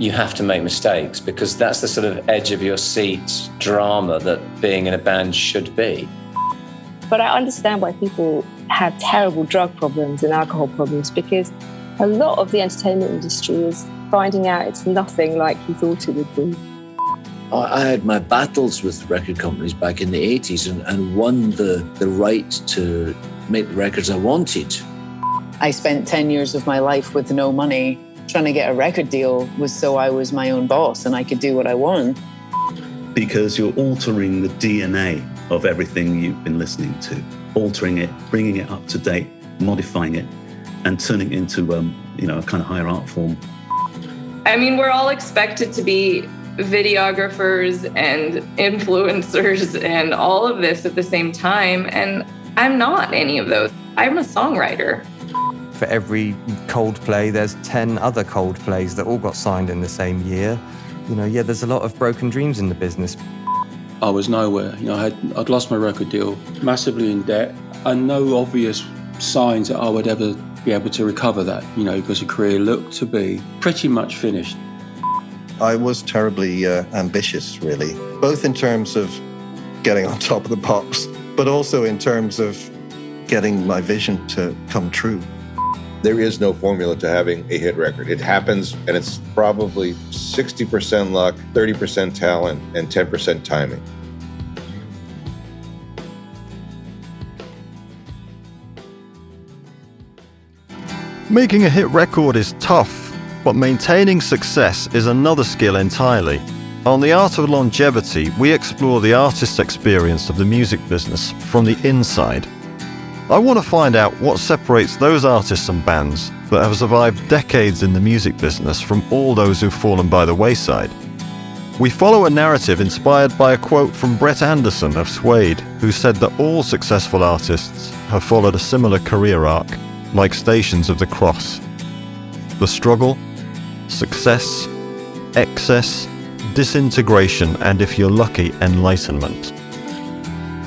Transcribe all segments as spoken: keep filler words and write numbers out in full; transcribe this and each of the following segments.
you have to make mistakes, because that's the sort of edge of your seat drama that being in a band should be. But I understand why people have terrible drug problems and alcohol problems, because a lot of the entertainment industry is finding out it's nothing like you thought it would be. I had my battles with record companies back in the eighties and, and won the, the right to make the records I wanted. I spent ten years of my life with no money. Trying to get a record deal was so I was my own boss and I could do what I want. Because you're altering the D N A of everything you've been listening to, altering it, bringing it up to date, modifying it, and turning it into um, you know, a kind of higher art form. I mean, we're all expected to be videographers and influencers and all of this at the same time, and I'm not any of those. I'm a songwriter. For every Coldplay, there's ten other Coldplays that all got signed in the same year. You know, yeah, there's a lot of broken dreams in the business. I was nowhere. You know, I had, I'd lost my record deal, massively in debt, and no obvious signs that I would ever be able to recover that, you know, because the career looked to be pretty much finished. I was terribly uh, ambitious, really, both in terms of getting on top of the pops, but also in terms of getting my vision to come true. There is no formula to having a hit record. It happens, and it's probably sixty percent luck, thirty percent talent, and ten percent timing. Making a hit record is tough, but maintaining success is another skill entirely. On The Art of Longevity, we explore the artist's experience of the music business from the inside. I want to find out what separates those artists and bands that have survived decades in the music business from all those who've fallen by the wayside. We follow a narrative inspired by a quote from Brett Anderson of Suede, who said that all successful artists have followed a similar career arc, like stations of the cross. The struggle, success, excess, disintegration, and if you're lucky, enlightenment.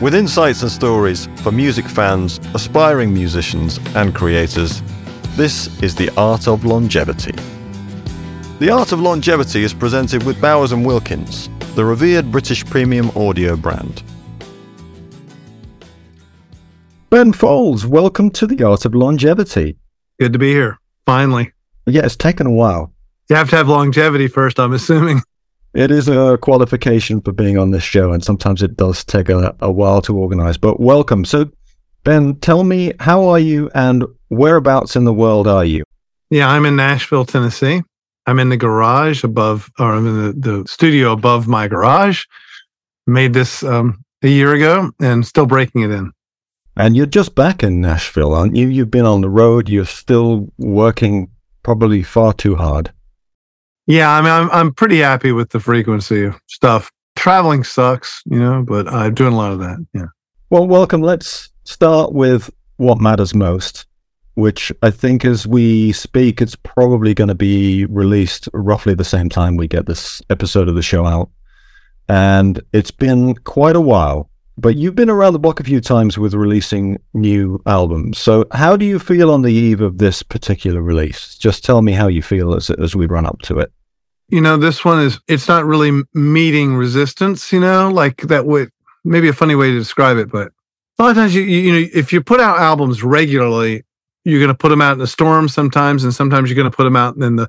With insights and stories for music fans, aspiring musicians and creators, this is The Art of Longevity. The Art of Longevity is presented with Bowers and Wilkins, the revered British premium audio brand. Ben Folds, welcome to The Art of Longevity. Good to be here, finally. Yeah, it's taken a while. You have to have longevity first, I'm assuming. It is a qualification for being on this show, and sometimes it does take a, a while to organise, but welcome. So, Ben, tell me, how are you and whereabouts in the world are you? Yeah, I'm in Nashville, Tennessee. I'm in the garage above, or I'm in the, the studio above my garage. Made this um, a year ago and still breaking it in. And you're just back in Nashville, aren't you? You've been on the road. You're still working probably far too hard. Yeah, I mean, I'm I'm pretty happy with the frequency of stuff. Traveling sucks, you know, but I'm doing a lot of that, yeah. Well, welcome. Let's start with What Matters Most, which I think as we speak, it's probably going to be released roughly the same time we get this episode of the show out. And it's been quite a while, but you've been around the block a few times with releasing new albums. So how do you feel on the eve of this particular release? Just tell me how you feel as as we run up to it. You know, this one is, it's not really meeting resistance, you know, like that would, maybe a funny way to describe it, but a lot of times, you, you, you know, if you put out albums regularly, you're going to put them out in the storm sometimes, and sometimes you're going to put them out in the,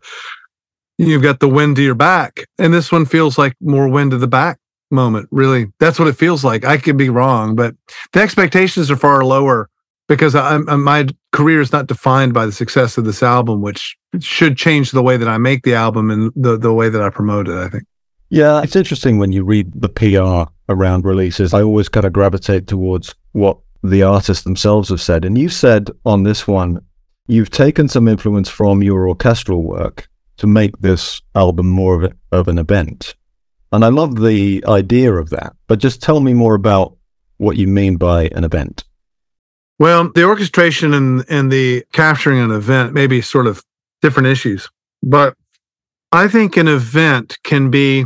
you've got the wind to your back. And this one feels like more wind to the back moment, really. That's what it feels like. I could be wrong, but the expectations are far lower because I'm, I'm, my career is not defined by the success of this album, which should change the way that I make the album and the, the way that I promote it, I think. Yeah, it's interesting when you read the P R around releases. I always kind of gravitate towards what the artists themselves have said. And you said on this one, you've taken some influence from your orchestral work to make this album more of, a, of an event. And I love the idea of that, but just tell me more about what you mean by an event. Well, the orchestration and, and the capturing an event may be sort of different issues, but I think an event can be,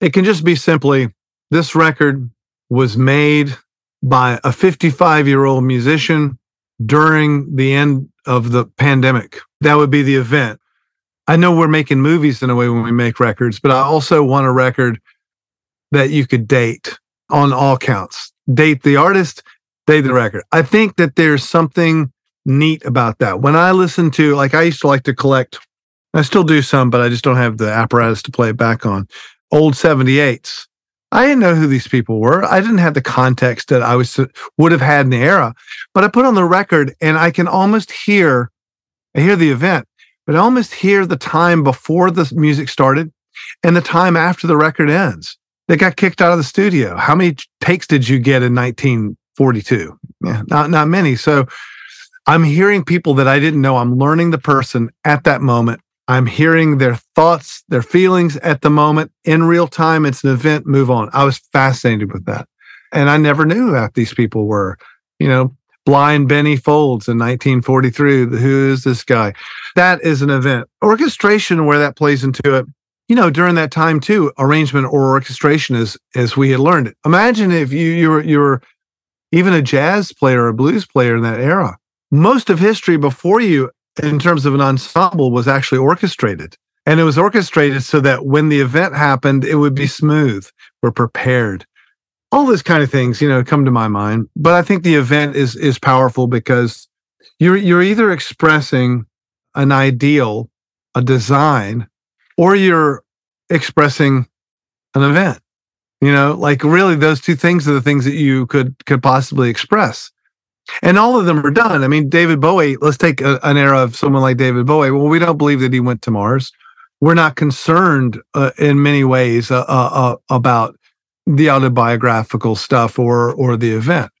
it can just be simply, this record was made by a fifty-five-year-old musician during the end of the pandemic. That would be the event. I know we're making movies in a way when we make records, but I also want a record that you could date on all counts. Date the artist, date the record. I think that there's something neat about that. When I listen to, like, I used to like to collect, I still do some, but I just don't have the apparatus to play it back on, old seventy-eights. I didn't know who these people were. I didn't have the context that I was would have had in the era, but I put on the record and I can almost hear, I hear the event, but I almost hear the time before the music started and the time after the record ends. They got kicked out of the studio. How many takes did you get in nineteen forty-two? Yeah, not, not many. So I'm hearing people that I didn't know. I'm learning the person at that moment. I'm hearing their thoughts, their feelings at the moment in real time. It's an event, move on. I was fascinated with that. And I never knew that these people were, you know, blind Benny Folds in nineteen forty-three. Who is this guy? That is an event. Orchestration, where that plays into it, you know, during that time too, arrangement or orchestration is, as we had learned it. Imagine if you, you were, you were even a jazz player or a blues player in that era. Most of history before you, in terms of an ensemble, was actually orchestrated. And it was orchestrated so that when the event happened, it would be smooth. We're prepared. All those kind of things, you know, come to my mind. But I think the event is is powerful because you're you're either expressing an ideal, a design, or you're expressing an event. You know, like really those two things are the things that you could could possibly express. And all of them are done. I mean, David Bowie, let's take a, an era of someone like David Bowie. Well, we don't believe that he went to Mars. We're not concerned uh, in many ways uh, uh, about the autobiographical stuff or or the event.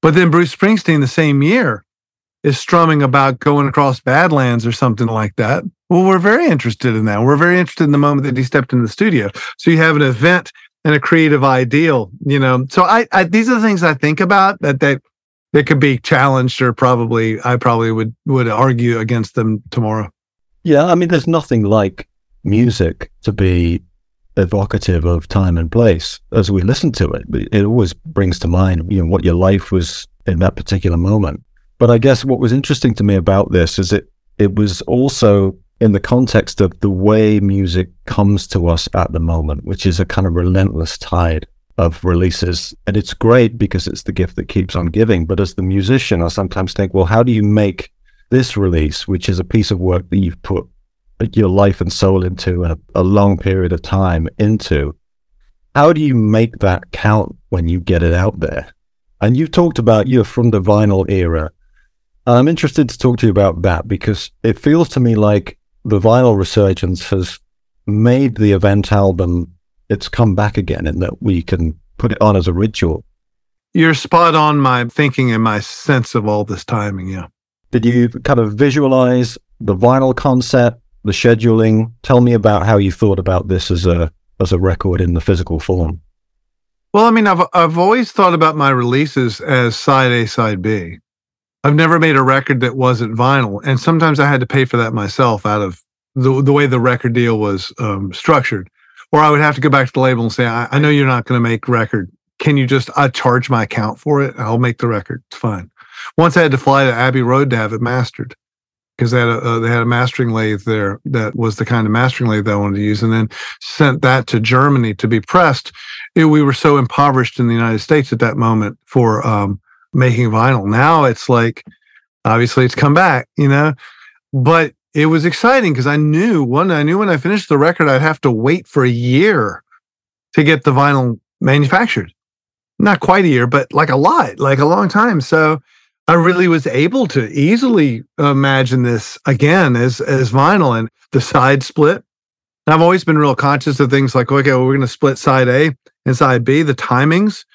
But then Bruce Springsteen the same year is strumming about going across Badlands or something like that. Well, we're very interested in that. We're very interested in the moment that he stepped into the studio. So you have an event and a creative ideal, you know. So I, I these are the things I think about that that That could be challenged, or probably I probably would, would argue against them tomorrow. Yeah, I mean, there's nothing like music to be evocative of time and place as we listen to it. It always brings to mind, you know, what your life was in that particular moment. But I guess what was interesting to me about this is it it was also in the context of the way music comes to us at the moment, which is a kind of relentless tide of releases. And it's great because it's the gift that keeps on giving. But as the musician, I sometimes think, well, how do you make this release, which is a piece of work that you've put your life and soul into and a, a long period of time into, how do you make that count when you get it out there? And you've talked about you're from the vinyl era. And I'm interested to talk to you about that, because it feels to me like the vinyl resurgence has made the event album, it's come back again, and that we can put it on as a ritual. You're spot on my thinking and my sense of all this timing, yeah. Did you kind of visualize the vinyl concept, the scheduling? Tell me about how you thought about this as a as a record in the physical form. Well, I mean, I've I've always thought about my releases as side A, side B. I've never made a record that wasn't vinyl, and sometimes I had to pay for that myself out of the, the way the record deal was um, structured. Or I would have to go back to the label and say, I, I know you're not going to make record. Can you just, I charge my account for it. I'll make the record. It's fine. Once I had to fly to Abbey Road to have it mastered, because they had a, uh, they had a mastering lathe there that was the kind of mastering lathe that I wanted to use, and then sent that to Germany to be pressed. It, we were so impoverished in the United States at that moment for um, making vinyl. Now it's like, obviously it's come back, you know, but it was exciting because I knew one. I knew when I finished the record, I'd have to wait for a year to get the vinyl manufactured. Not quite a year, but like a lot, like a long time. So I really was able to easily imagine this again as as vinyl and the side split. And I've always been real conscious of things like, okay, well, we're going to split side A and side B. The timings,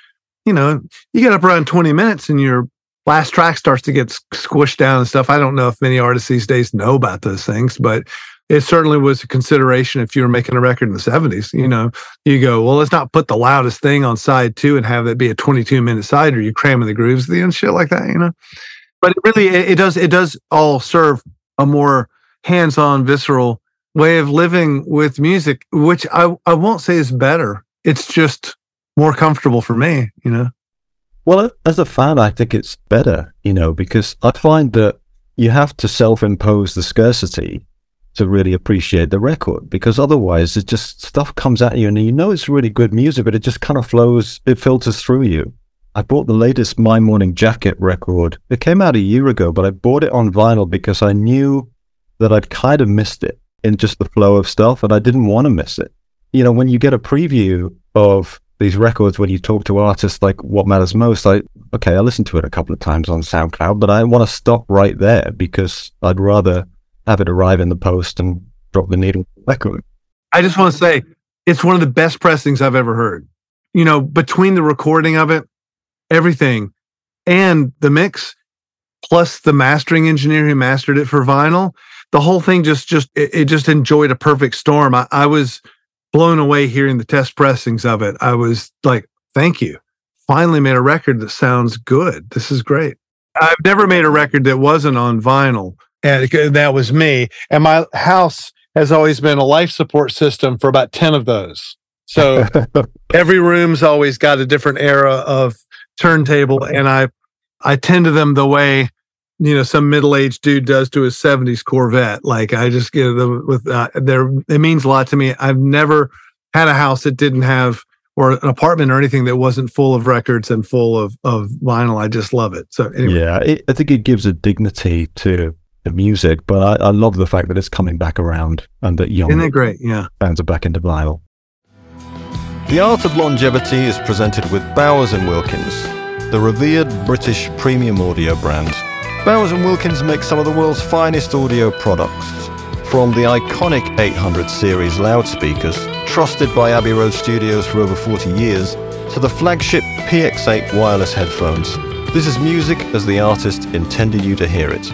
you know, you get up around twenty minutes and you're last track starts to get squished down and stuff. I don't know if many artists these days know about those things, but it certainly was a consideration if you were making a record in the seventies. You know, you go, well, let's not put the loudest thing on side two and have it be a twenty-two minute side, or you cramming the grooves at the end, shit like that, you know. But it really, it, it does, it does all serve a more hands-on, visceral way of living with music, which I, I won't say is better. It's just more comfortable for me, you know. Well, as a fan, I think it's better, you know, because I find that you have to self-impose the scarcity to really appreciate the record, because otherwise it just stuff comes at you and you know it's really good music, but it just kind of flows, it filters through you. I bought the latest My Morning Jacket record. It came out a year ago, but I bought it on vinyl because I knew that I'd kind of missed it in just the flow of stuff, and I didn't want to miss it. You know, when you get a preview of these records, when you talk to artists like What Matters Most, I, okay, I listened to it a couple of times on SoundCloud, but I want to stop right there because I'd rather have it arrive in the post and drop the needle record. I just want to say, it's one of the best pressings I've ever heard. You know, between the recording of it, everything, and the mix, plus the mastering engineer who mastered it for vinyl, the whole thing just, just it, it just enjoyed a perfect storm. I, I was blown away hearing the test pressings of it. I was like, thank you. Finally made a record that sounds good. This is great. I've never made a record that wasn't on vinyl. And that was me. And my house has always been a life support system for about ten of those. So every room's always got a different era of turntable. And I, I tend to them the way, you know, some middle-aged dude does to his seventies Corvette. Like, I just get you know, them with, uh, there, it means a lot to me. I've never had a house that didn't have, or an apartment or anything that wasn't full of records and full of, of vinyl. I just love it. So anyway. Yeah, it, I think it gives a dignity to the music, but I, I love the fact that it's coming back around and that young Isn't it great? Yeah. fans are back into vinyl. The Art of Longevity is presented with Bowers and Wilkins, the revered British premium audio brand. Bowers and Wilkins make some of the world's finest audio products, from the iconic eight hundred series loudspeakers, trusted by Abbey Road Studios for over forty years, to the flagship P X eight wireless headphones. This is music as the artist intended you to hear it.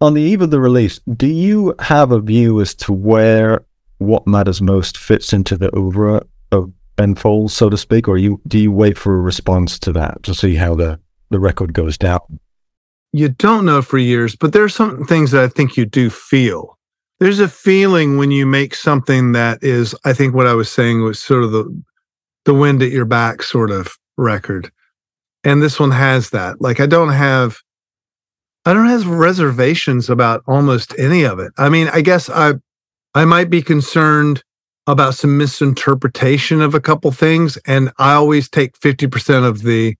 On the eve of the release, do you have a view as to where What Matters Most fits into the oeuvre of Ben Folds, so to speak, or you do you wait for a response to that to see how the the record goes down? You don't know for years, but there's some things that I think you do feel. There's a feeling when you make something that is, I think what I was saying was sort of the the wind at your back sort of record. And this one has that. Like, I don't have, I don't have reservations about almost any of it. I mean, I guess I, I might be concerned about some misinterpretation of a couple things. And I always take fifty percent of the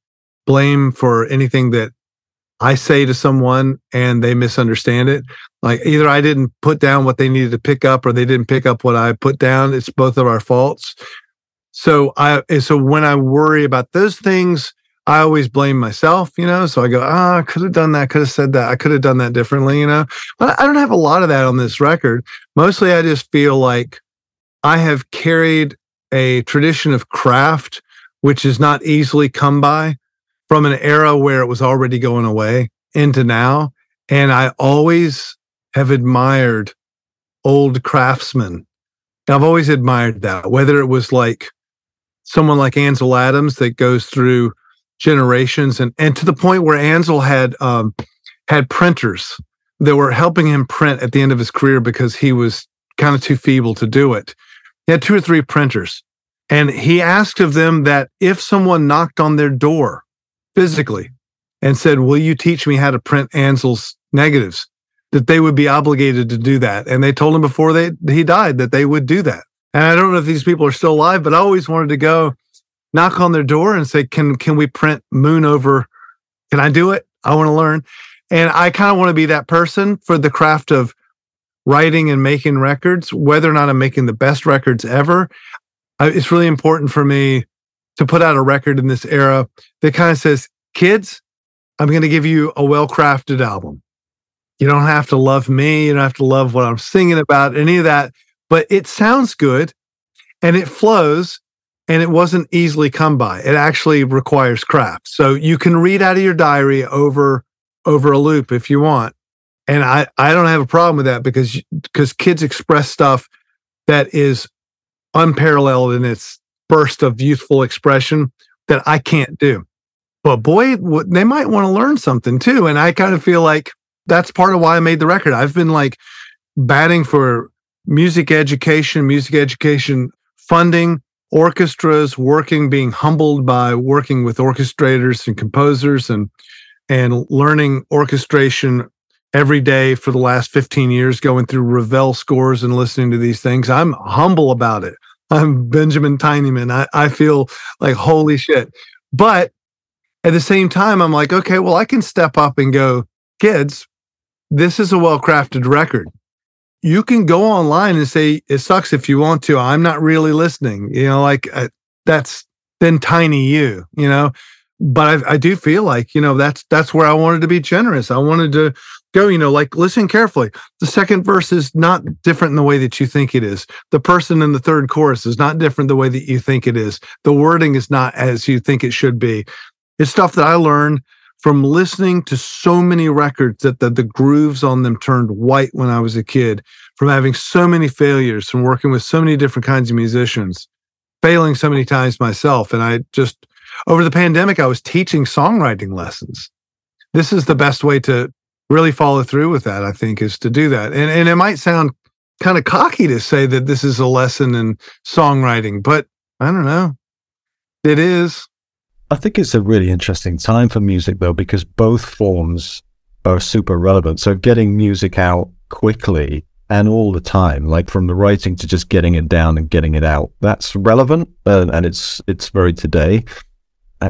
blame for anything that I say to someone and they misunderstand it. Like, either I didn't put down what they needed to pick up or they didn't pick up what I put down. It's both of our faults. So I, so when I worry about those things, I always blame myself, you know? So I go, ah, oh, I could have done that. Could have said that. I could have done that differently, you know? But I don't have a lot of that on this record. Mostly I just feel like I have carried a tradition of craft, which is not easily come by, from an era where it was already going away into now. And I always have admired old craftsmen. I've always admired that, whether it was like someone like Ansel Adams that goes through generations and, and to the point where Ansel had um, had printers that were helping him print at the end of his career because he was kind of too feeble to do it. He had two or three printers. And he asked of them that if someone knocked on their door physically and said, will you teach me how to print Ansel's negatives, that they would be obligated to do that. And they told him before they he died that they would do that. And I don't know if these people are still alive, but I always wanted to go knock on their door and say, can can we print moon over? Can I do it? I want to learn. And I kind of want to be that person for the craft of writing and making records, whether or not I'm making the best records ever. I, it's really important for me to put out a record in this era that kind of says, kids, I'm going to give you a well-crafted album. You don't have to love me. You don't have to love what I'm singing about, any of that. But it sounds good, and it flows, and it wasn't easily come by. It actually requires craft. So you can read out of your diary over, over a loop if you want. And I, I don't have a problem with that because, because kids express stuff that is unparalleled in its burst of youthful expression that I can't do. But boy, they might want to learn something too. And I kind of feel like that's part of why I made the record. I've been like batting for music education, music education funding, orchestras working, being humbled by working with orchestrators and composers and, and learning orchestration every day for the last fifteen years going through Ravel scores and listening to these things. I'm humble about it. I'm Benjamin Tinyman. I, I feel like, holy shit. But at the same time, I'm like, okay, well, I can step up and go, kids, this is a well-crafted record. You can go online and say, it sucks if you want to. I'm not really listening. You know, like uh, that's then tiny you, you know. But I, I do feel like, you know, that's that's where I wanted to be generous. I wanted to go, you know, like, listen carefully. The second verse is not different in the way that you think it is. The person in the third chorus is not different the way that you think it is. The wording is not as you think it should be. It's stuff that I learned from listening to so many records that the, the grooves on them turned white when I was a kid, from having so many failures, from working with so many different kinds of musicians, failing so many times myself. And I just, over the pandemic, I was teaching songwriting lessons. This is the best way to really follow through with that, I think, is to do that. And and it might sound kind of cocky to say that this is a lesson in songwriting, but I don't know. It is. I think it's a really interesting time for music, though, because both forms are super relevant. So getting music out quickly and all the time, like from the writing to just getting it down and getting it out, that's relevant, uh, and it's it's very today.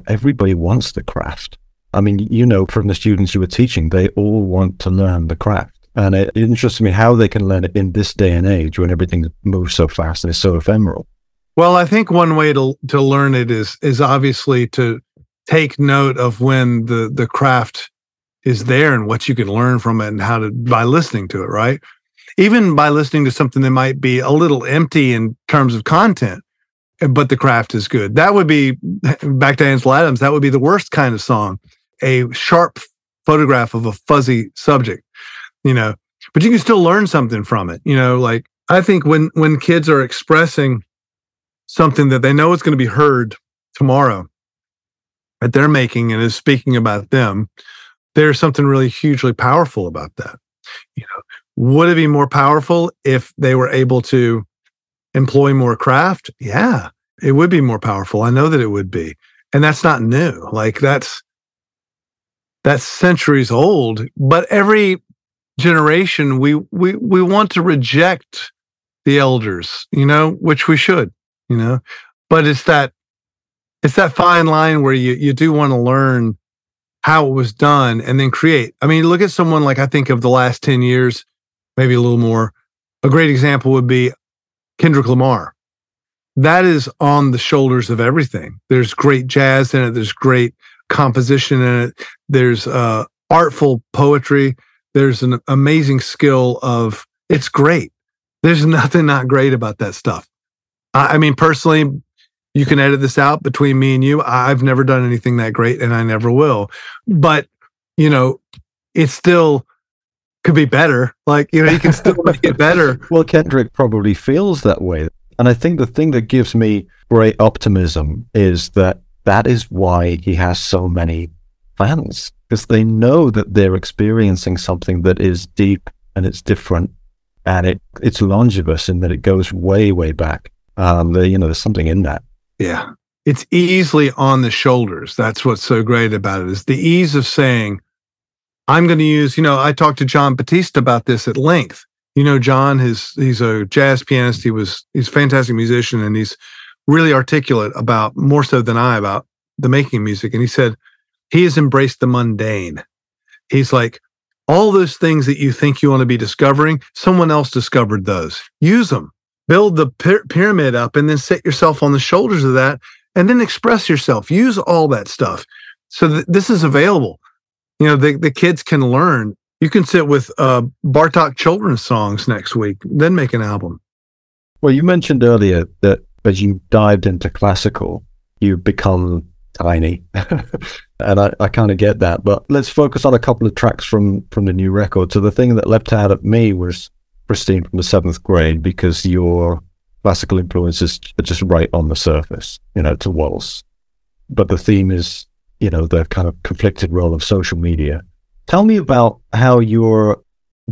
Everybody wants the craft. I mean, you know, from the students you were teaching, they all want to learn the craft. And it interests me how they can learn it in this day and age when everything moves so fast and is so ephemeral. Well, I think one way to to learn it is is obviously to take note of when the, the craft is there and what you can learn from it and how to, by listening to it, right? Even by listening to something that might be a little empty in terms of content, but the craft is good. That would be, back to Ansel Adams, that would be the worst kind of song. A sharp photograph of a fuzzy subject, you know, but you can still learn something from it. You know, like I think when, when kids are expressing something that they know is going to be heard tomorrow that they're making and is speaking about them, there's something really hugely powerful about that. You know, would it be more powerful if they were able to employ more craft? Yeah, it would be more powerful. I know that it would be. And that's not new. Like that's, that's centuries old, but every generation we, we, we want to reject the elders, you know, which we should, you know, but it's that, it's that fine line where you, you do want to learn how it was done and then create. I mean, look at someone like, I think of the last ten years, maybe a little more. A great example would be Kendrick Lamar. That is on the shoulders of everything. There's great jazz in it. There's great composition in it. There's uh, artful poetry. There's an amazing skill of, it's great. There's nothing not great about that stuff. I, I mean, personally, you can edit this out between me and you. I, I've never done anything that great and I never will. But, you know, it still could be better. Like, you know, you can still make it better. Well, Kendrick probably feels that way. And I think the thing that gives me great optimism is that That is why he has so many fans, because they know that they're experiencing something that is deep and it's different and it it's longevous in that it goes way, way back. Um, the, you know, there's something in that. Yeah. It's easily on the shoulders. That's what's so great about it is the ease of saying, I'm going to use, you know, I talked to John Batiste about this at length. You know, John, his, he's a jazz pianist. He was, he's a fantastic musician and he's really articulate about, more so than I, about the making of music. And he said, he has embraced the mundane. He's like, all those things that you think you want to be discovering, someone else discovered those. Use them. Build the py- pyramid up and then set yourself on the shoulders of that and then express yourself. Use all that stuff. So th- this is available. You know, the, the kids can learn. You can sit with uh, Bartok children's songs next week, then make an album. Well, you mentioned earlier that as you dived into classical, you become tiny. And I, I kind of get that. But let's focus on a couple of tracks from, from the new record. So the thing that leapt out at me was Christine from the seventh grade, because your classical influences are just right on the surface, you know, to waltz. But the theme is, you know, the kind of conflicted role of social media. Tell me about how your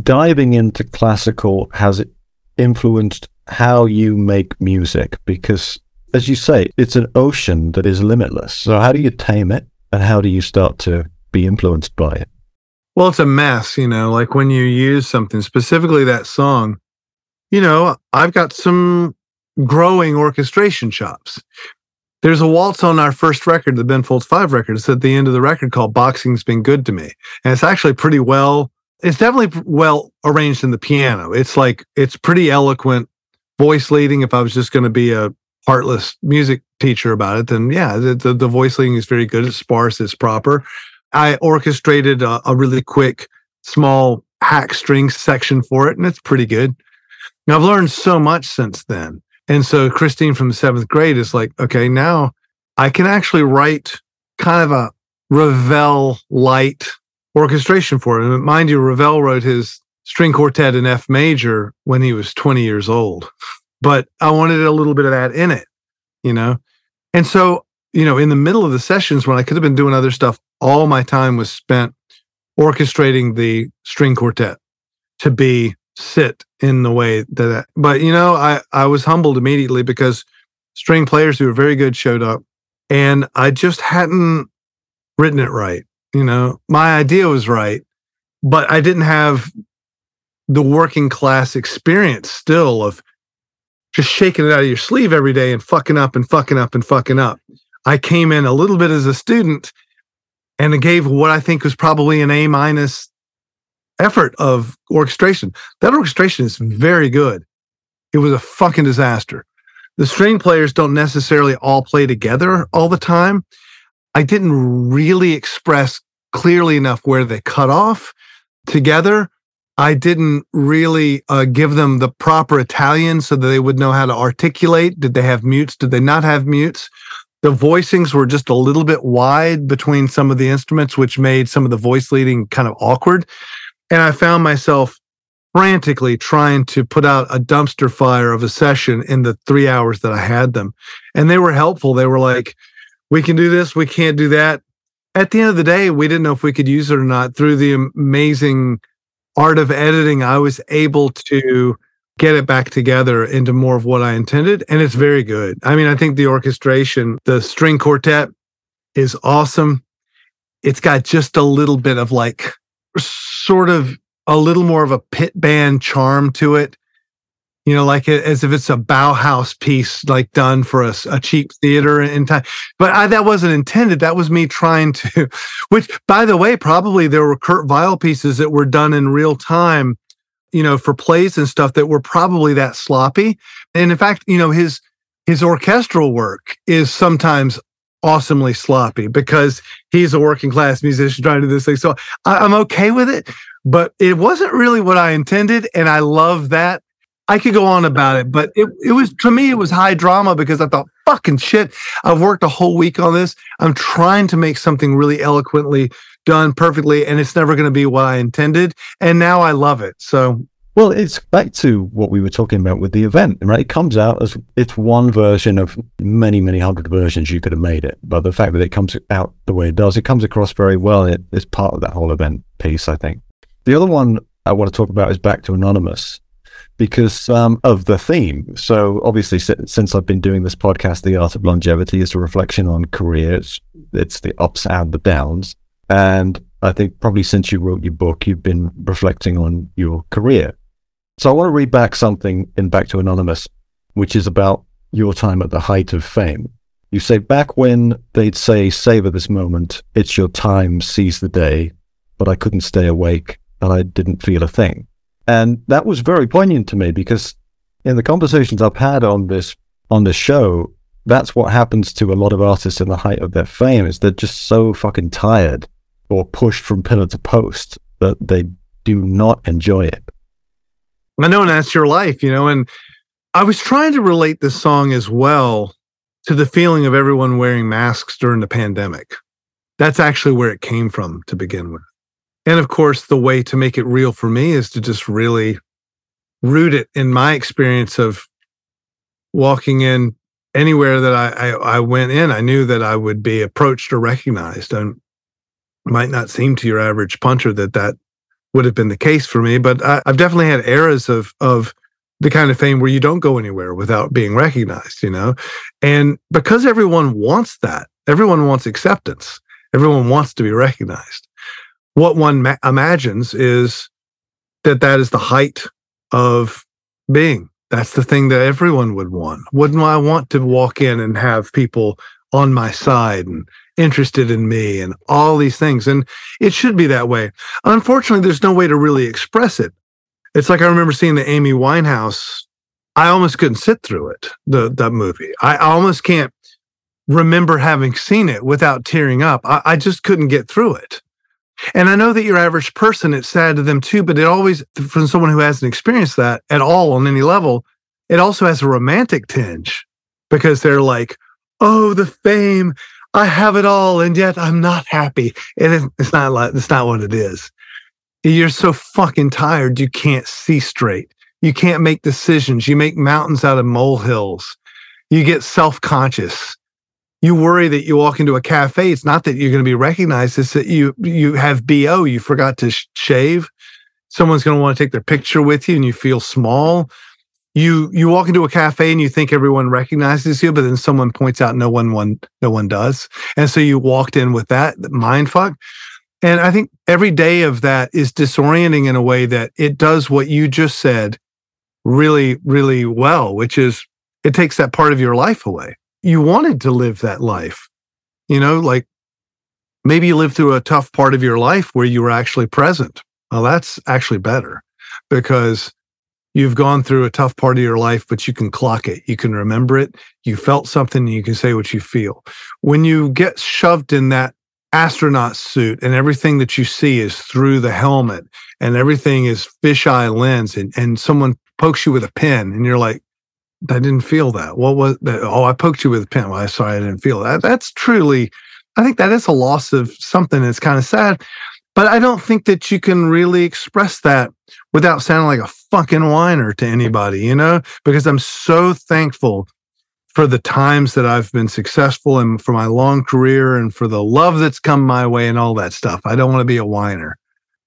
diving into classical has it influenced how you make music, because as you say, it's an ocean that is limitless. So how do you tame it and how do you start to be influenced by it? Well, it's a mess, you know, like when you use something, specifically that song, you know, I've got some growing orchestration chops. There's a waltz on our first record, the Ben Folds Five record. It's at the end of the record called Boxing's Been Good to Me. And it's actually pretty well, it's definitely well arranged in the piano. It's like, it's pretty eloquent voice leading. If I was just going to be a heartless music teacher about it, then yeah, the, the, the voice leading is very good. It's sparse, it's proper. I orchestrated a, a really quick, small hack string section for it, and it's pretty good. Now, I've learned so much since then. And so Christine from the seventh grade is like, okay, now I can actually write kind of a Ravel-light orchestration for it. And mind you, Ravel wrote his string quartet in F major when he was twenty years old. But I wanted a little bit of that in it, you know? And so, you know, in the middle of the sessions when I could have been doing other stuff, all my time was spent orchestrating the string quartet to be sit in the way that, I, but you know, I, I was humbled immediately because string players who were very good showed up and I just hadn't written it right. You know, my idea was right, but I didn't have the working class experience still of just shaking it out of your sleeve every day and fucking up and fucking up and fucking up. I came in a little bit as a student and it gave what I think was probably an A minus effort of orchestration. That orchestration is very good. It was a fucking disaster. The string players don't necessarily all play together all the time. I didn't really express clearly enough where they cut off together. I didn't really uh, give them the proper Italian so that they would know how to articulate. Did they have mutes? Did they not have mutes? The voicings were just a little bit wide between some of the instruments, which made some of the voice leading kind of awkward. And I found myself frantically trying to put out a dumpster fire of a session in the three hours that I had them. And they were helpful. They were like, we can do this, we can't do that. At the end of the day, we didn't know if we could use it or not. Through the amazing art of editing, I was able to get it back together into more of what I intended. And it's very good. I mean, I think the orchestration, the string quartet is awesome. It's got just a little bit of like sort of a little more of a pit band charm to it. You know, like as if it's a Bauhaus piece, like done for a, a cheap theater in time. But I, that wasn't intended. That was me trying to, which by the way, probably there were Kurt Weill pieces that were done in real time, you know, for plays and stuff that were probably that sloppy. And in fact, you know, his, his orchestral work is sometimes awesomely sloppy because he's a working class musician trying to do this thing. So I, I'm okay with it, but it wasn't really what I intended. And I love that. I could go on about it, but it, it was, to me, it was high drama because I thought, fucking shit, I've worked a whole week on this. I'm trying to make something really eloquently done perfectly, and it's never going to be what I intended. And now I love it. So, well, it's back to what we were talking about with the event, right? It comes out as it's one version of many, many hundred versions you could have made it. But the fact that it comes out the way it does, it comes across very well. It, it's part of that whole event piece, I think. The other one I want to talk about is Back to Anonymous because um, of the theme. So obviously, since I've been doing this podcast, The Art of Longevity is a reflection on careers. It's the ups and the downs. And I think probably since you wrote your book, you've been reflecting on your career. So I want to read back something in Back to Anonymous, which is about your time at the height of fame. You say, back when they'd say, savor this moment, it's your time, seize the day, but I couldn't stay awake and I didn't feel a thing. And that was very poignant to me because in the conversations I've had on this, on this show, that's what happens to a lot of artists in the height of their fame is they're just so fucking tired or pushed from pillar to post that they do not enjoy it. I know, and that's your life, you know, and I was trying to relate this song as well to the feeling of everyone wearing masks during the pandemic. That's actually where it came from to begin with. And of course, the way to make it real for me is to just really root it in my experience of walking in anywhere that I, I, I went in. I knew that I would be approached or recognized. And it might not seem to your average punter that that would have been the case for me, but I, I've definitely had eras of of the kind of fame where you don't go anywhere without being recognized, you know? And because everyone wants that, everyone wants acceptance, everyone wants to be recognized. what one ma- imagines is that that is the height of being. That's the thing that everyone would want. Wouldn't I want to walk in and have people on my side and interested in me and all these things? And it should be that way. Unfortunately, there's no way to really express it. It's like I remember seeing the Amy Winehouse. I almost couldn't sit through it, the that movie. I almost can't remember having seen it without tearing up. I, I just couldn't get through it. And I know that your average person, it's sad to them too, but it always, from someone who hasn't experienced that at all on any level, it also has a romantic tinge because they're like, oh, the fame, I have it all, and yet I'm not happy. And it's not like, it's not what it is. You're so fucking tired, you can't see straight. You can't make decisions. You make mountains out of molehills. You get self-conscious. You worry that you walk into a cafe. It's not that you're going to be recognized. It's that you you have B O. You forgot to sh- shave. Someone's going to want to take their picture with you, and you feel small. You you walk into a cafe and you think everyone recognizes you, but then someone points out no one one no one does, and so you walked in with that mindfuck. And I think every day of that is disorienting in a way that it does what you just said really, really well, which is it takes that part of your life away. You wanted to live that life, you know, like maybe you lived through a tough part of your life where you were actually present. Well, that's actually better because you've gone through a tough part of your life, but you can clock it. You can remember it. You felt something and you can say what you feel. When you get shoved in that astronaut suit and everything that you see is through the helmet and everything is fisheye lens and, and someone pokes you with a pen and you're like, I didn't feel that. What was that? Oh, I poked you with a pen. Well, I'm sorry, I didn't feel that. That's truly, I think that is a loss of something that's kind of sad, but I don't think that you can really express that without sounding like a fucking whiner to anybody, you know, because I'm so thankful for the times that I've been successful and for my long career and for the love that's come my way and all that stuff. I don't want to be a whiner,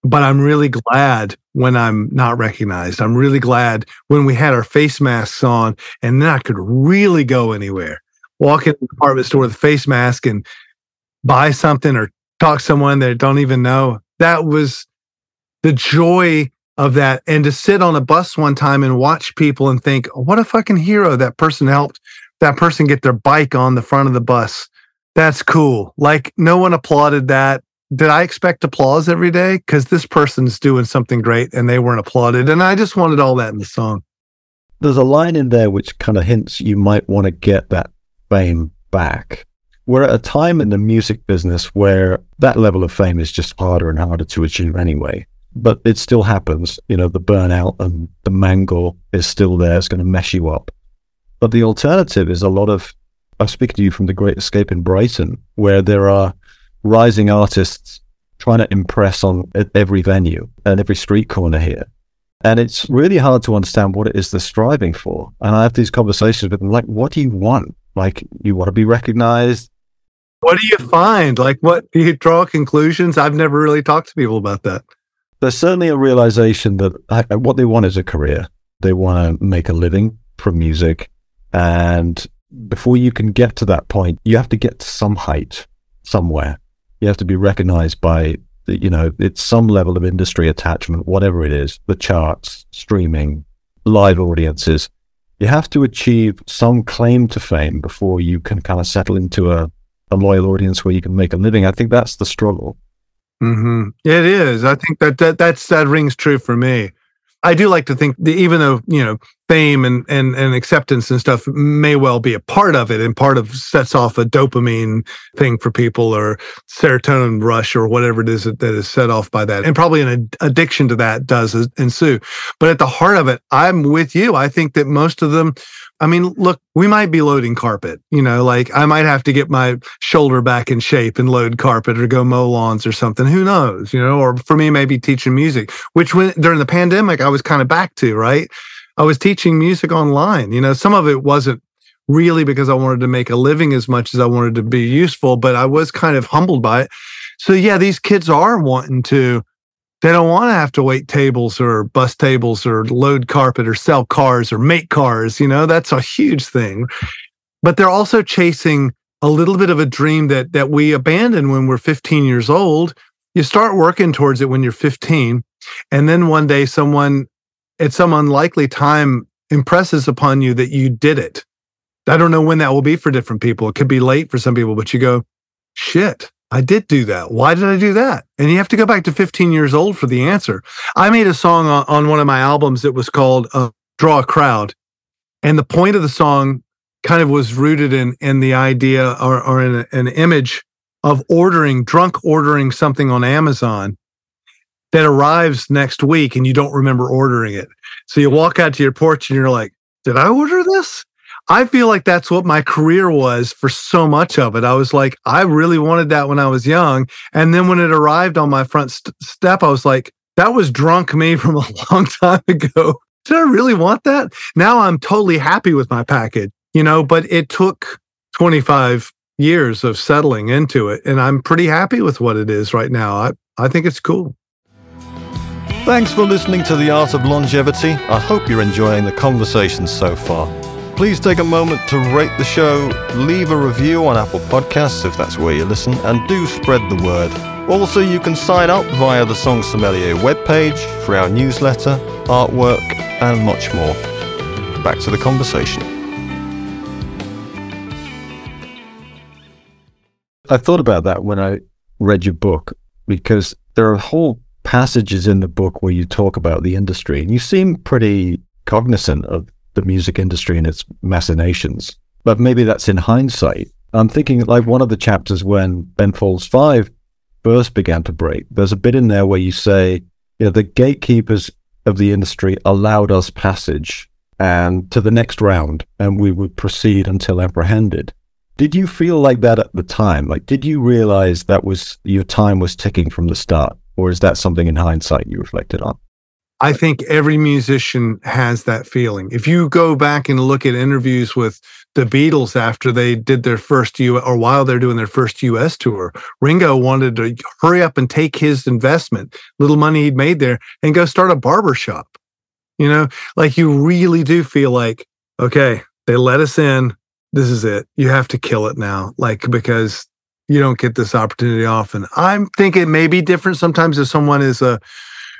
but I'm really glad when I'm not recognized. I'm really glad when we had our face masks on and then I could really go anywhere. Walk into the department store with a face mask and buy something or talk to someone that I don't even know. That was the joy of that. And to sit on a bus one time and watch people and think, oh, what a fucking hero. That person helped that person get their bike on the front of the bus. That's cool. Like no one applauded that. Did I expect applause every day? Because this person's doing something great and they weren't applauded. And I just wanted all that in the song. There's a line in there which kind of hints you might want to get that fame back. We're at a time in the music business where that level of fame is just harder and harder to achieve anyway. But it still happens. You know, the burnout and the mangle is still there. It's going to mess you up. But the alternative is a lot of, I speak to you from the Great Escape in Brighton, where there are rising artists trying to impress on every venue and every street corner here. And it's really hard to understand what it is they're striving for. And I have these conversations with them, like, what do you want? Like, you want to be recognized? What do you find? Like, what do you draw conclusions? I've never really talked to people about that. There's certainly a realization that uh, what they want is a career. They want to make a living from music. And before you can get to that point, you have to get to some height somewhere. You have to be recognized by, you know, it's some level of industry attachment, whatever it is, the charts, streaming, live audiences. You have to achieve some claim to fame before you can kind of settle into a, a loyal audience where you can make a living. I think that's the struggle. Mm-hmm. It is. I think that that that's, that rings true for me. I do like to think that even though, you know, fame and, and, and acceptance and stuff may well be a part of it and part of sets off a dopamine thing for people or serotonin rush or whatever it is that, that is set off by that. And probably an ad- addiction to that does ensue. But at the heart of it, I'm with you. I think that most of them, I mean, look, we might be loading carpet, you know, like I might have to get my shoulder back in shape and load carpet or go mow lawns or something. Who knows, you know, or for me, maybe teaching music, which when during the pandemic, I was kind of back to, right? I was teaching music online. You know, some of it wasn't really because I wanted to make a living as much as I wanted to be useful, but I was kind of humbled by it. So yeah, these kids are wanting to, they don't want to have to wait tables or bus tables or load carpet or sell cars or make cars. You know, that's a huge thing. But they're also chasing a little bit of a dream that that we abandon when we're fifteen years old you start working towards it when you're fifteen. And then one day someone at some unlikely time impresses upon you that you did it. I don't know when that will be for different people. It could be late for some people, but you go, shit, I did do that. Why did I do that? And you have to go back to fifteen years old for the answer. I made a song on, on one of my albums that was called uh, Draw a Crowd. And the point of the song kind of was rooted in in the idea or, or in a, an image of ordering, drunk ordering something on Amazon that arrives next week and you don't remember ordering it. So you walk out to your porch and you're like, did I order this? I feel like that's what my career was for so much of it. I was like, I really wanted that when I was young. And then when it arrived on my front st- step, I was like, that was drunk me from a long time ago. Did I really want that? Now I'm totally happy with my package, you know, but it took twenty-five years of settling into it. And I'm pretty happy with what it is right now. I, I think it's cool. Thanks for listening to The Art of Longevity. I hope you're enjoying the conversation so far. Please take a moment to rate the show, leave a review on Apple Podcasts if that's where you listen, and do spread the word. Also, you can sign up via the Song Sommelier webpage for our newsletter, artwork, and much more. Back to the conversation. I thought about that when I read your book, because there are whole passages in the book where you talk about the industry, and you seem pretty cognizant of the music industry and its machinations. But maybe that's in hindsight. I'm thinking like one of the chapters when Ben Folds Five first began to break, there's a bit in there where you say, you know, the gatekeepers of the industry allowed us passage and to the next round, and we would proceed until apprehended. Did you feel like that at the time? Like, did you realize that was your time was ticking from the start? Or is that something in hindsight you reflected on? I think every musician has that feeling. If you go back and look at interviews with the Beatles after they did their first U S or while they're doing their first U S tour, Ringo wanted to hurry up and take his investment, little money he'd made there, and go start a barber shop. You know, like you really do feel like, okay, they let us in. This is it. You have to kill it now, like because you don't get this opportunity often. I think it may be different sometimes if someone is a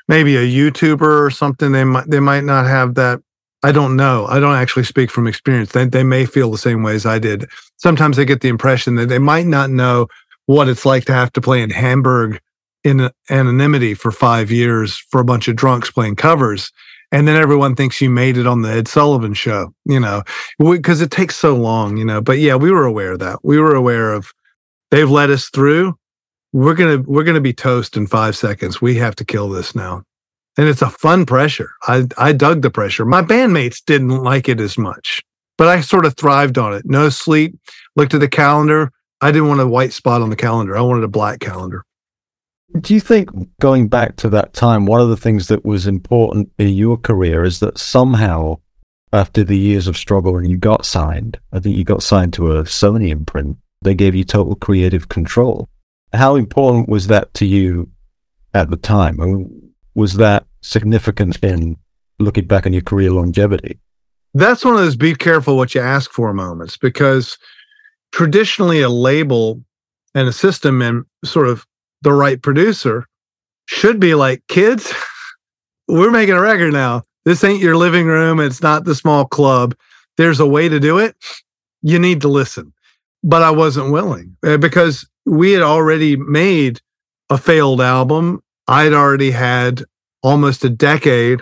maybe a YouTuber or something, they might they might not have that. I don't know. I don't actually speak from experience. They they may feel the same way as I did. Sometimes I get the impression that they might not know what it's like to have to play in Hamburg in anonymity for five years for a bunch of drunks playing covers. And then everyone thinks you made it on the Ed Sullivan show, you know, because it takes so long, you know. But yeah, we were aware of that. We were aware of they've let us through. We're gonna we're gonna be toast in five seconds. We have to kill this now, and it's a fun pressure. I I dug the pressure. My bandmates didn't like it as much, but I sort of thrived on it. No sleep. Looked at the calendar. I didn't want a white spot on the calendar. I wanted a black calendar. Do you think going back to that time, one of the things that was important in your career is that somehow after the years of struggle and you got signed, I think you got signed to a Sony imprint. They gave you total creative control. How important was that to you at the time? I mean, was that significant in looking back on your career longevity? That's one of those be careful what you ask for moments, because traditionally a label and a system and sort of the right producer should be like, kids, we're making a record now. This ain't your living room. It's not the small club. There's a way to do it. You need to listen. But I wasn't willing because we had already made a failed album. I'd already had almost a decade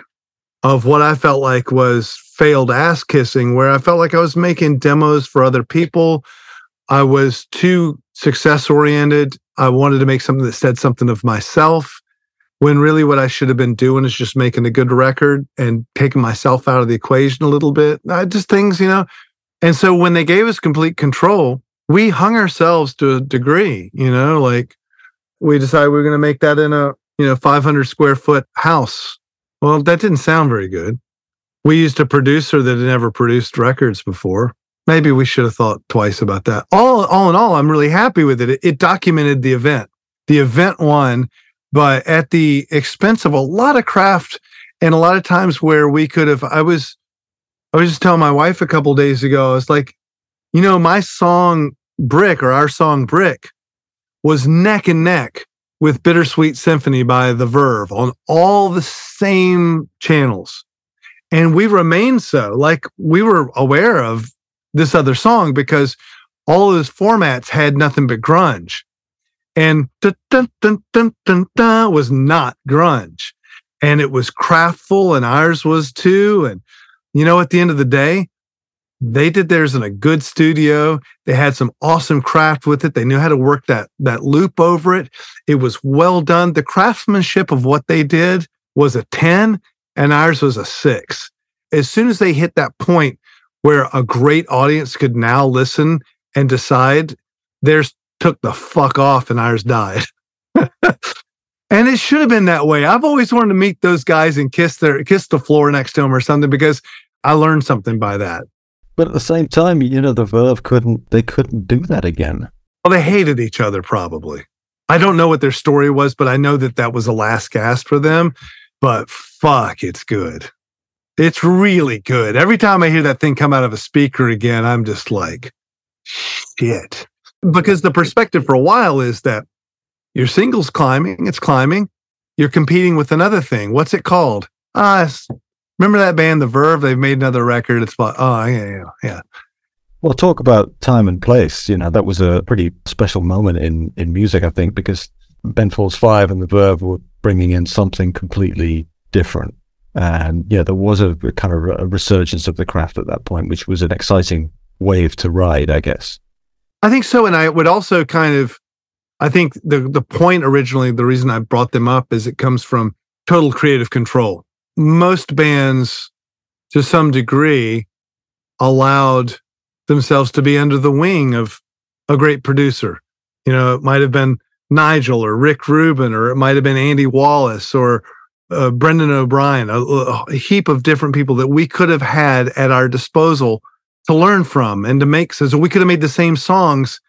of what I felt like was failed ass kissing, where I felt like I was making demos for other people. I was too success oriented. I wanted to make something that said something of myself, when really what I should have been doing is just making a good record and taking myself out of the equation a little bit. I just things, you know. And so when they gave us complete control, we hung ourselves to a degree, you know, like we decided we were going to make that in a, you know, five hundred square foot house. Well, that didn't sound very good. We used a producer that had never produced records before. Maybe we should have thought twice about that. All, all in all, I'm really happy with it. It, it documented the event. The event won, but at the expense of a lot of craft and a lot of times where we could have, I was, I was just telling my wife a couple of days ago, I was like, you know, my song Brick or our song Brick was neck and neck with Bittersweet Symphony by The Verve on all the same channels. And we remained so. Like, we were aware of this other song because all of those formats had nothing but grunge. And dun, dun, dun, dun, dun, dun, was not grunge. And it was craftful, and ours was too. And, you know, at the end of the day, they did theirs in a good studio. They had some awesome craft with it. They knew how to work that that loop over it. It was well done. The craftsmanship of what they did was a ten, and ours was a six. As soon as they hit that point where a great audience could now listen and decide, theirs took the fuck off and ours died. And it should have been that way. I've always wanted to meet those guys and kiss their kiss the floor next to them or something, because I learned something by that. But at the same time, you know, the Verve couldn't, they couldn't do that again. Well, they hated each other probably. I don't know what their story was, but I know that that was the last gasp for them. But fuck, it's good. It's really good. Every time I hear that thing come out of a speaker again, I'm just like, shit. Because the perspective for a while is that your single's climbing, it's climbing. You're competing with another thing. What's it called? Ah, uh, remember that band, The Verve? They've made another record. It's like, oh, yeah, yeah, yeah. Well, talk about time and place. You know, that was a pretty special moment in, in music, I think, because Ben Folds Five and The Verve were bringing in something completely different. And yeah, there was a kind of a resurgence of the craft at that point, which was an exciting wave to ride, I guess. I think so. And I would also kind of, I think the the point originally, the reason I brought them up is it comes from total creative control. Most bands, to some degree, allowed themselves to be under the wing of a great producer. You know, it might have been Nigel or Rick Rubin, or it might have been Andy Wallace or uh, Brendan O'Brien, a, a heap of different people that we could have had at our disposal to learn from and to make. So we could have made the same songs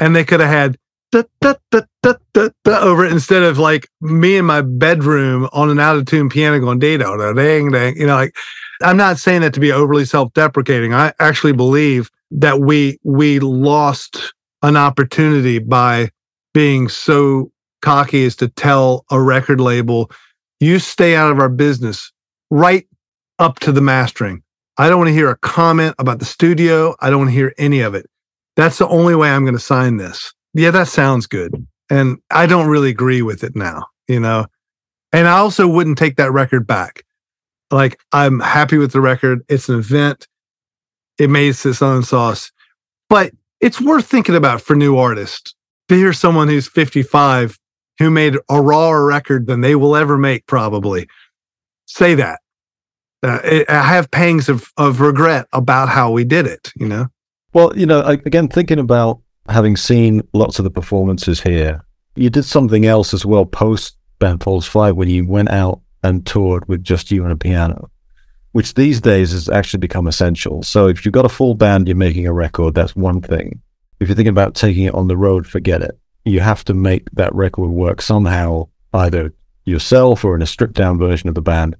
and they could have had Da, da, da, da, da, da, over it, instead of like me in my bedroom on an out of tune piano going da da da dang dang. You know, like, I'm not saying that to be overly self deprecating. I actually believe that we we lost an opportunity by being so cocky as to tell a record label, you stay out of our business right up to the mastering. I don't want to hear a comment about the studio. I don't want to hear any of it. That's the only way I'm going to sign this. Yeah, that sounds good. And I don't really agree with it now, you know? And I also wouldn't take that record back. Like, I'm happy with the record. It's an event. It made its own sauce. But it's worth thinking about for new artists to hear someone who's fifty-five who made a rawer record than they will ever make, probably. Say that. Uh, it, I have pangs of, of regret about how we did it, you know? Well, you know, again, thinking about having seen lots of the performances here, you did something else as well post Ben Folds Five when you went out and toured with just you and a piano, which these days has actually become essential. So if you've got a full band, you're making a record, that's one thing. If you're thinking about taking it on the road, forget it. You have to make that record work somehow, either yourself or in a stripped down version of the band.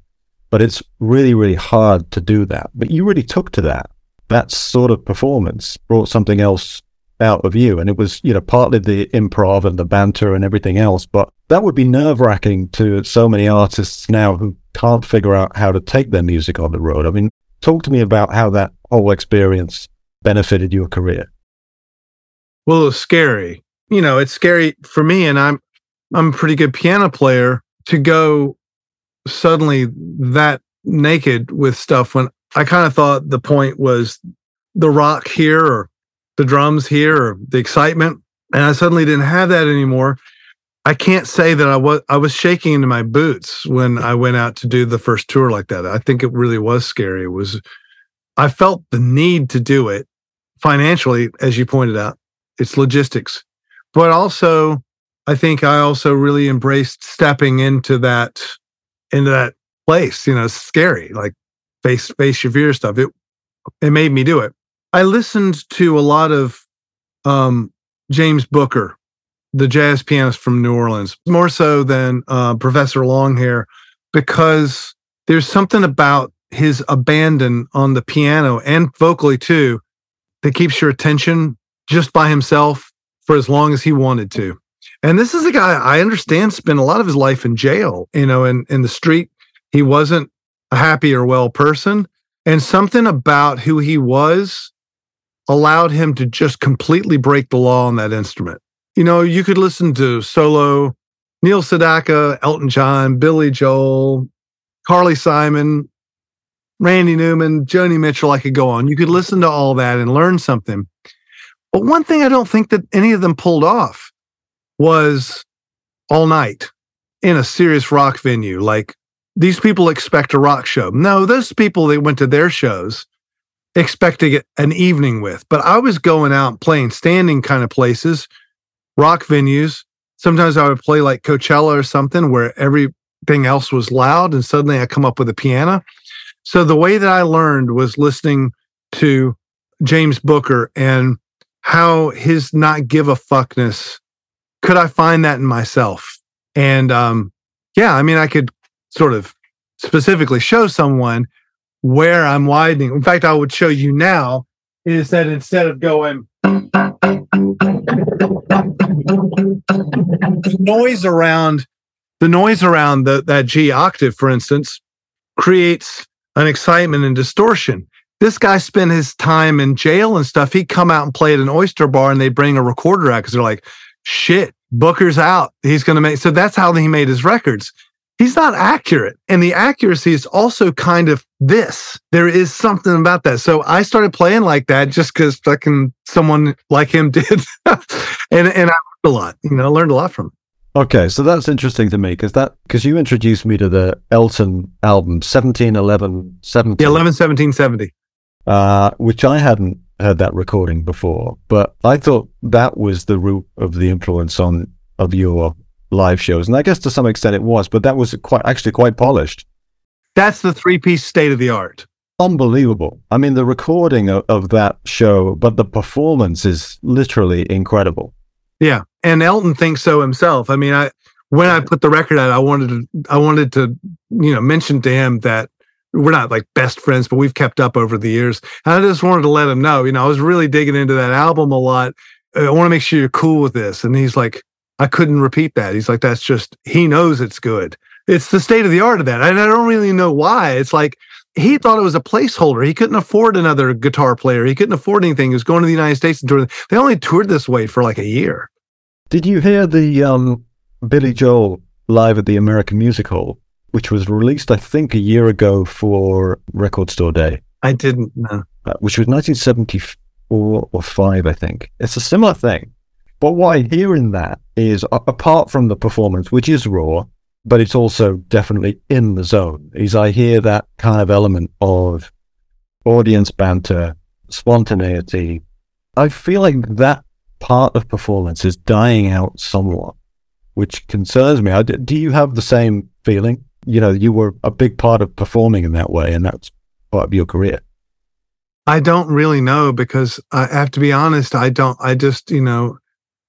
But it's really, really hard to do that. But you really took to that. That sort of performance brought something else out of you, and it was, you know, partly the improv and the banter and everything else, but that would be nerve-wracking to so many artists now who can't figure out how to take their music on the road. I mean, talk to me about how that whole experience benefited your career. Well, it was scary. You know, it's scary for me, and I'm I'm a pretty good piano player, to go suddenly that naked with stuff when I kind of thought the point was the rock here or the drums here or the excitement, and I suddenly didn't have that anymore. I can't say that I was I was shaking into my boots when I went out to do the first tour like that. I think it really was scary. It was, I felt the need to do it financially, as you pointed out. It's logistics. But also, I think I also really embraced stepping into that into that place, you know, scary, like face face your fear stuff. It it made me do it. I listened to a lot of um, James Booker, the jazz pianist from New Orleans, more so than uh, Professor Longhair, because there's something about his abandon on the piano and vocally too that keeps your attention just by himself for as long as he wanted to. And this is a guy I understand spent a lot of his life in jail, you know, in, in the street. He wasn't a happy or well person. And something about who he was allowed him to just completely break the law on that instrument. You know, you could listen to solo Neil Sedaka, Elton John, Billy Joel, Carly Simon, Randy Newman, Joni Mitchell. I could go on. You could listen to all that and learn something. But one thing I don't think that any of them pulled off was all night in a serious rock venue. Like, these people expect a rock show. No, those people that went to their shows expecting an evening with. But I was going out playing standing kind of places, rock venues. Sometimes I would play like Coachella or something where everything else was loud, and suddenly I come up with a piano. So the way that I learned was listening to James Booker and how his not give a fuckness, could I find that in myself? And um, yeah, I mean, I could sort of specifically show someone where I'm widening. In fact, I would show you now is that instead of going... The noise around the noise around the, that G octave, for instance, creates an excitement and distortion. This guy spent his time in jail and stuff. He'd come out and play at an oyster bar, and they bring a recorder out because they're like, "Shit, Booker's out. He's going to make." So that's how he made his records. He's not accurate, and the accuracy is also kind of this. There is something about that. So I started playing like that just because fucking someone like him did, and and I. A lot, you know, I learned a lot from it. Okay, so that's interesting to me because that because you introduced me to the Elton album seventeen eleven seventy. Yeah, eleven seventeen seventy. Uh, which I hadn't heard that recording before, but I thought that was the root of the influence on of your live shows, and I guess to some extent it was, but that was quite actually quite polished. That's the three-piece state of the art. Unbelievable. I mean, the recording of, of that show, but the performance is literally incredible. Yeah. And Elton thinks so himself. I mean, I when I put the record out, I wanted to, I wanted to, you know, mention to him that we're not like best friends, but we've kept up over the years. And I just wanted to let him know, you know, I was really digging into that album a lot. I want to make sure you're cool with this. And he's like, I couldn't repeat that. He's like, that's just, he knows it's good. It's the state of the art of that. And I don't really know why. It's like, he thought it was a placeholder. He couldn't afford another guitar player. He couldn't afford anything. He was going to the United States and touring. They only toured this way for like a year. Did you hear the um, Billy Joel live at the American Music Hall, which was released, I think, a year ago for Record Store Day? I didn't know. Uh, which was nineteen seventy-four or five, I think. It's a similar thing. But what I hear in that is, uh, apart from the performance, which is raw, but it's also definitely in the zone, is I hear that kind of element of audience banter, spontaneity. I feel like that part of performance is dying out somewhat, which concerns me. Do you have the same feeling? You know, you were a big part of performing in that way, and that's part of your career. I don't really know, because I have to be honest, I don't, I just, you know,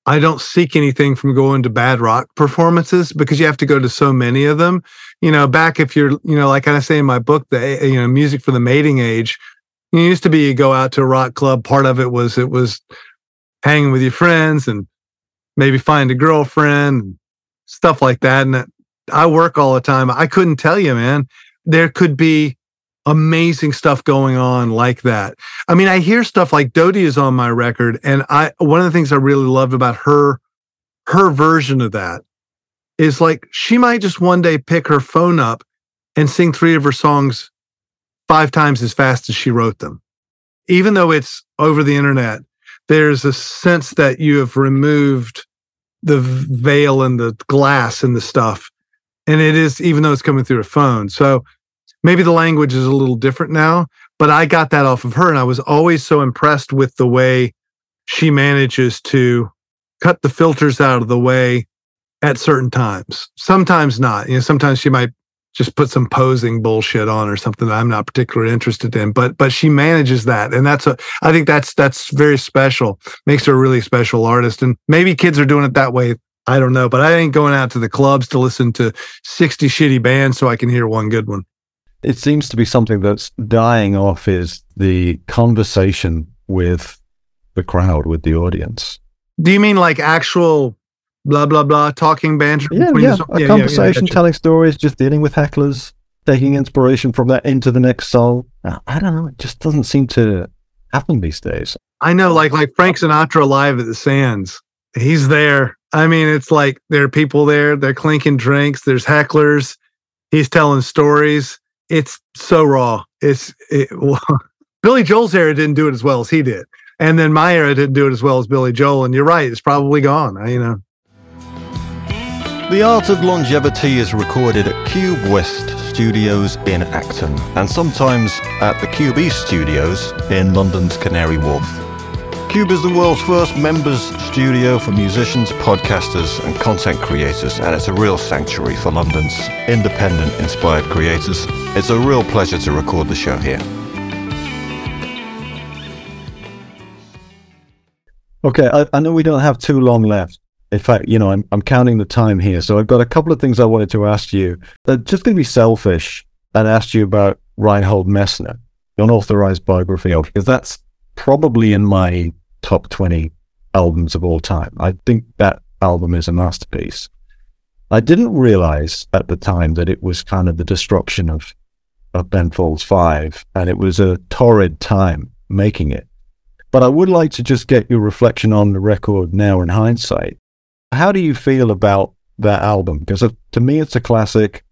I don't seek anything from going to bad rock performances because you have to go to so many of them. You know, back if you're, you know, like I say in my book, the, you know, music for the mating age, it used to be you go out to a rock club. Part of it was, it was hanging with your friends and maybe find a girlfriend and stuff like that. And I work all the time. I couldn't tell you, man, there could be amazing stuff going on like that. I mean, I hear stuff like Dodie is on my record, and I one of the things I really loved about her her version of that is like she might just one day pick her phone up and sing three of her songs five times as fast as she wrote them. Even though it's over the internet, there's a sense that you have removed the veil and the glass and the stuff, and it is, even though it's coming through a phone. So maybe the language is a little different now, but I got that off of her, and I was always so impressed with the way she manages to cut the filters out of the way at certain times. Sometimes not. You know, sometimes she might just put some posing bullshit on or something that I'm not particularly interested in, but but she manages that, and that's a, I think that's that's very special. Makes her a really special artist, and maybe kids are doing it that way. I don't know, but I ain't going out to the clubs to listen to sixty shitty bands so I can hear one good one. It seems to be something that's dying off, is the conversation with the crowd, with the audience. Do you mean like actual blah, blah, blah, talking, banter. Yeah, yeah. Some, yeah, a conversation, yeah, yeah, telling stories, just dealing with hecklers, taking inspiration from that into the next song. I don't know. It just doesn't seem to happen these days. I know, like like Frank Sinatra live at the Sands. He's there. I mean, it's like there are people there. They're clinking drinks. There's hecklers. He's telling stories. It's so raw. It's it, well, Billy Joel's era didn't do it as well as he did. And then my era didn't do it as well as Billy Joel. And you're right, it's probably gone, you know. The Art of Longevity is recorded at Cube West Studios in Acton, and sometimes at the Cube East Studios in London's Canary Wharf. Cube is the world's first members studio for musicians, podcasters and content creators, and it's a real sanctuary for London's independent inspired creators. It's a real pleasure to record the show here. Okay, I, I know we don't have too long left. In fact, you know, I'm I'm counting the time here. So I've got a couple of things I wanted to ask you. I'm just going to be selfish and ask you about Reinhold Messner, the unauthorized biography, because that's probably in my top twenty albums of all time. I think that album is a masterpiece. I didn't realize at the time that it was kind of the destruction of, of Ben Folds Five, and it was a torrid time making it. But I would like to just get your reflection on the record now in hindsight. How do you feel about that album? Because to me, it's a classic.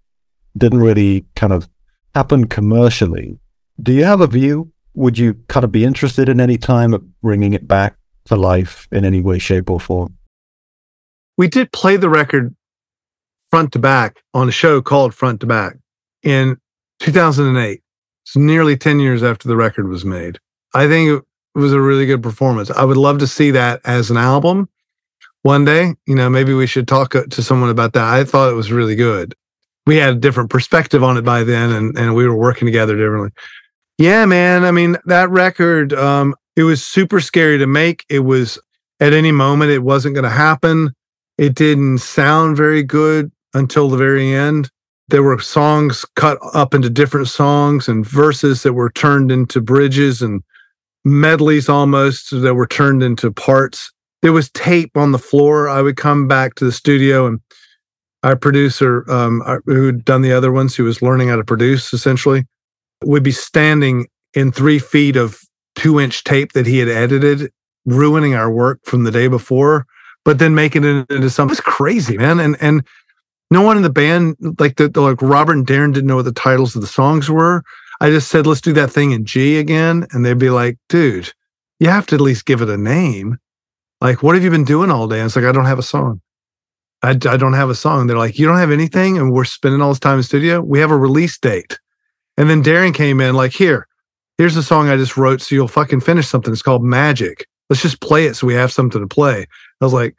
Didn't really kind of happen commercially. Do you have a view? Would you kind of be interested in any time at bringing it back to life in any way, shape, or form? We did play the record front to back on a show called Front to Back in two thousand eight. It's nearly ten years after the record was made. I think it was a really good performance. I would love to see that as an album. One day, you know, maybe we should talk to someone about that. I thought it was really good. We had a different perspective on it by then, and, and we were working together differently. Yeah, man. I mean, that record, um, it was super scary to make. It was, at any moment, it wasn't going to happen. It didn't sound very good until the very end. There were songs cut up into different songs and verses that were turned into bridges and medleys almost that were turned into parts. There was tape on the floor. I would come back to the studio, and our producer, um, our, who'd done the other ones, who was learning how to produce, essentially, would be standing in three feet of two-inch tape that he had edited, ruining our work from the day before, but then making it into something. It was crazy, man. And and no one in the band, like the, the like Robert and Darren, didn't know what the titles of the songs were. I just said, let's do that thing in G again. And they'd be like, dude, you have to at least give it a name. Like, what have you been doing all day? And it's like, I don't have a song. I, I don't have a song. They're like, you don't have anything? And we're spending all this time in the studio? We have a release date. And then Darren came in like, here, here's a song I just wrote so you'll fucking finish something. It's called Magic. Let's just play it so we have something to play. I was like,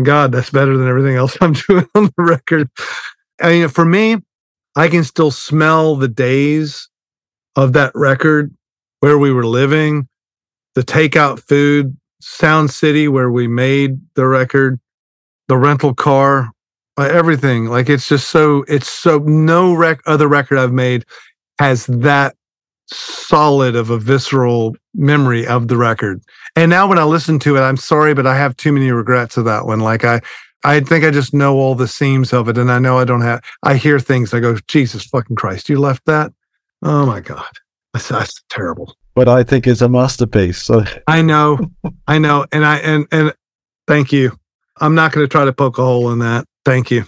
God, that's better than everything else I'm doing on the record. I mean, for me, I can still smell the days of that record, where we were living, the takeout food, Sound City, where we made the record, the rental car, everything. Like, it's just so, it's so, no rec- other record I've made has that solid of a visceral memory of the record. And now when I listen to it, I'm sorry, but I have too many regrets of that one. Like, I, I think I just know all the seams of it. And I know I don't have, I hear things, I go, Jesus fucking Christ, you left that? Oh my God. That's, that's terrible. What I think is a masterpiece. So. I know, I know, and I and and thank you. I'm not going to try to poke a hole in that. Thank you.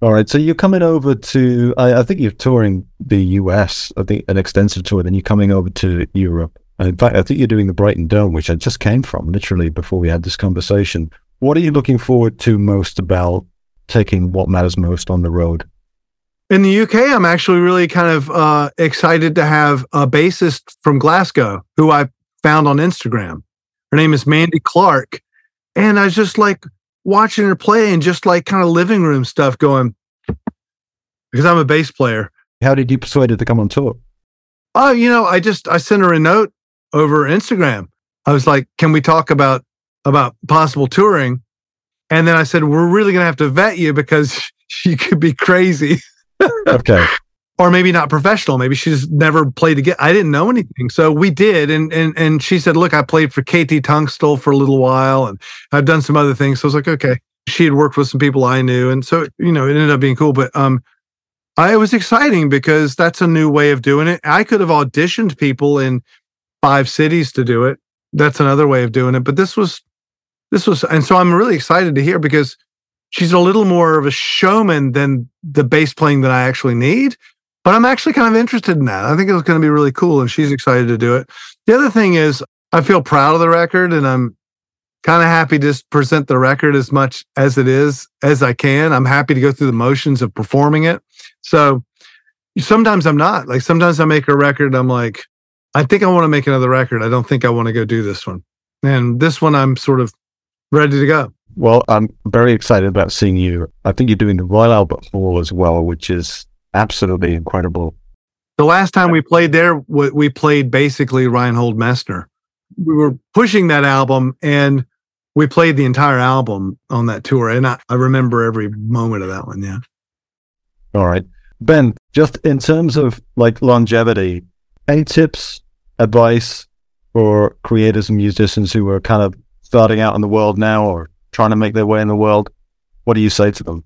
All right, so you're coming over to. I, I think you're touring the U S. I think an extensive tour. Then you're coming over to Europe. And in fact, I think you're doing the Brighton Dome, which I just came from literally before we had this conversation. What are you looking forward to most about taking What Matters Most on the road? In the U K, I'm actually really kind of uh, excited to have a bassist from Glasgow who I found on Instagram. Her name is Mandy Clark. And I was just like watching her play and just like kind of living room stuff going, because I'm a bass player. How did you persuade her to come on tour? Oh, you know, I just, I sent her a note over Instagram. I was like, can we talk about, about possible touring? And then I said, we're really going to have to vet you because she could be crazy. Okay. Or maybe not professional. Maybe she's never played again. I didn't know anything. So we did. And and and she said, look, I played for K T Tunstall for a little while and I've done some other things. So I was like, okay. she had worked with some people I knew. And so, you know, it ended up being cool. But um, I, it was exciting because that's a new way of doing it. I could have auditioned people in five cities to do it. That's another way of doing it. But this was, this was, and so I'm really excited to hear because she's a little more of a showman than the bass playing that I actually need. But I'm actually kind of interested in that. I think it's going to be really cool, and she's excited to do it. The other thing is I feel proud of the record, and I'm kind of happy to just present the record as much as it is as I can. I'm happy to go through the motions of performing it. So sometimes I'm not. Like sometimes I make a record, I'm like, I think I want to make another record. I don't think I want to go do this one. And this one I'm sort of ready to go. Well, I'm very excited about seeing you. I think you're doing the Royal Albert Hall as well, which is absolutely incredible. The last time we played there, we played basically Reinhold Messner. We were pushing that album, and we played the entire album on that tour. And I, I remember every moment of that one, yeah. All right. Ben, just in terms of like longevity, any tips, advice for creators and musicians who are kind of starting out in the world now or trying to make their way in the world? What do you say to them?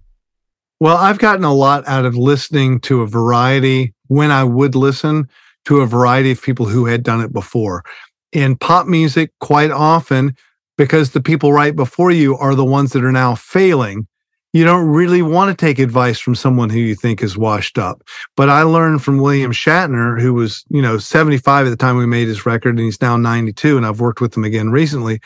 Well, I've gotten a lot out of listening to a variety, when I would listen to a variety of people who had done it before. In pop music, quite often, because the people right before you are the ones that are now failing, you don't really want to take advice from someone who you think is washed up. But I learned from William Shatner, who was, you know, seventy-five at the time we made his record, and he's now ninety-two, and I've worked with him again recently,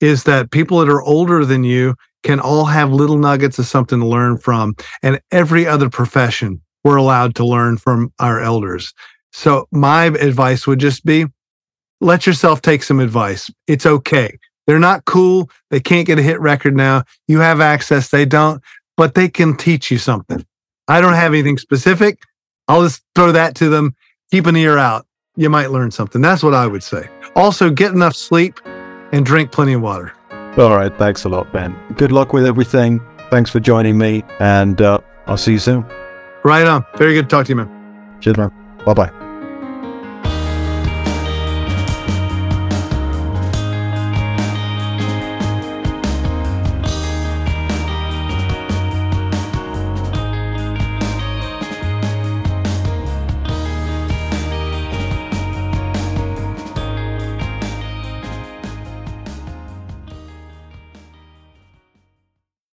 is that people that are older than you can all have little nuggets of something to learn from. And every other profession, we're allowed to learn from our elders. So my advice would just be, let yourself take some advice. It's okay. They're not cool. They can't get a hit record now. You have access. They don't, but they can teach you something. I don't have anything specific. I'll just throw that to them. Keep an ear out. You might learn something. That's what I would say. Also, get enough sleep and drink plenty of water. All right. Thanks a lot, Ben. Good luck with everything. Thanks for joining me, and uh, I'll see you soon. Right on. Very good to talk to you, man. Cheers, man. Bye-bye.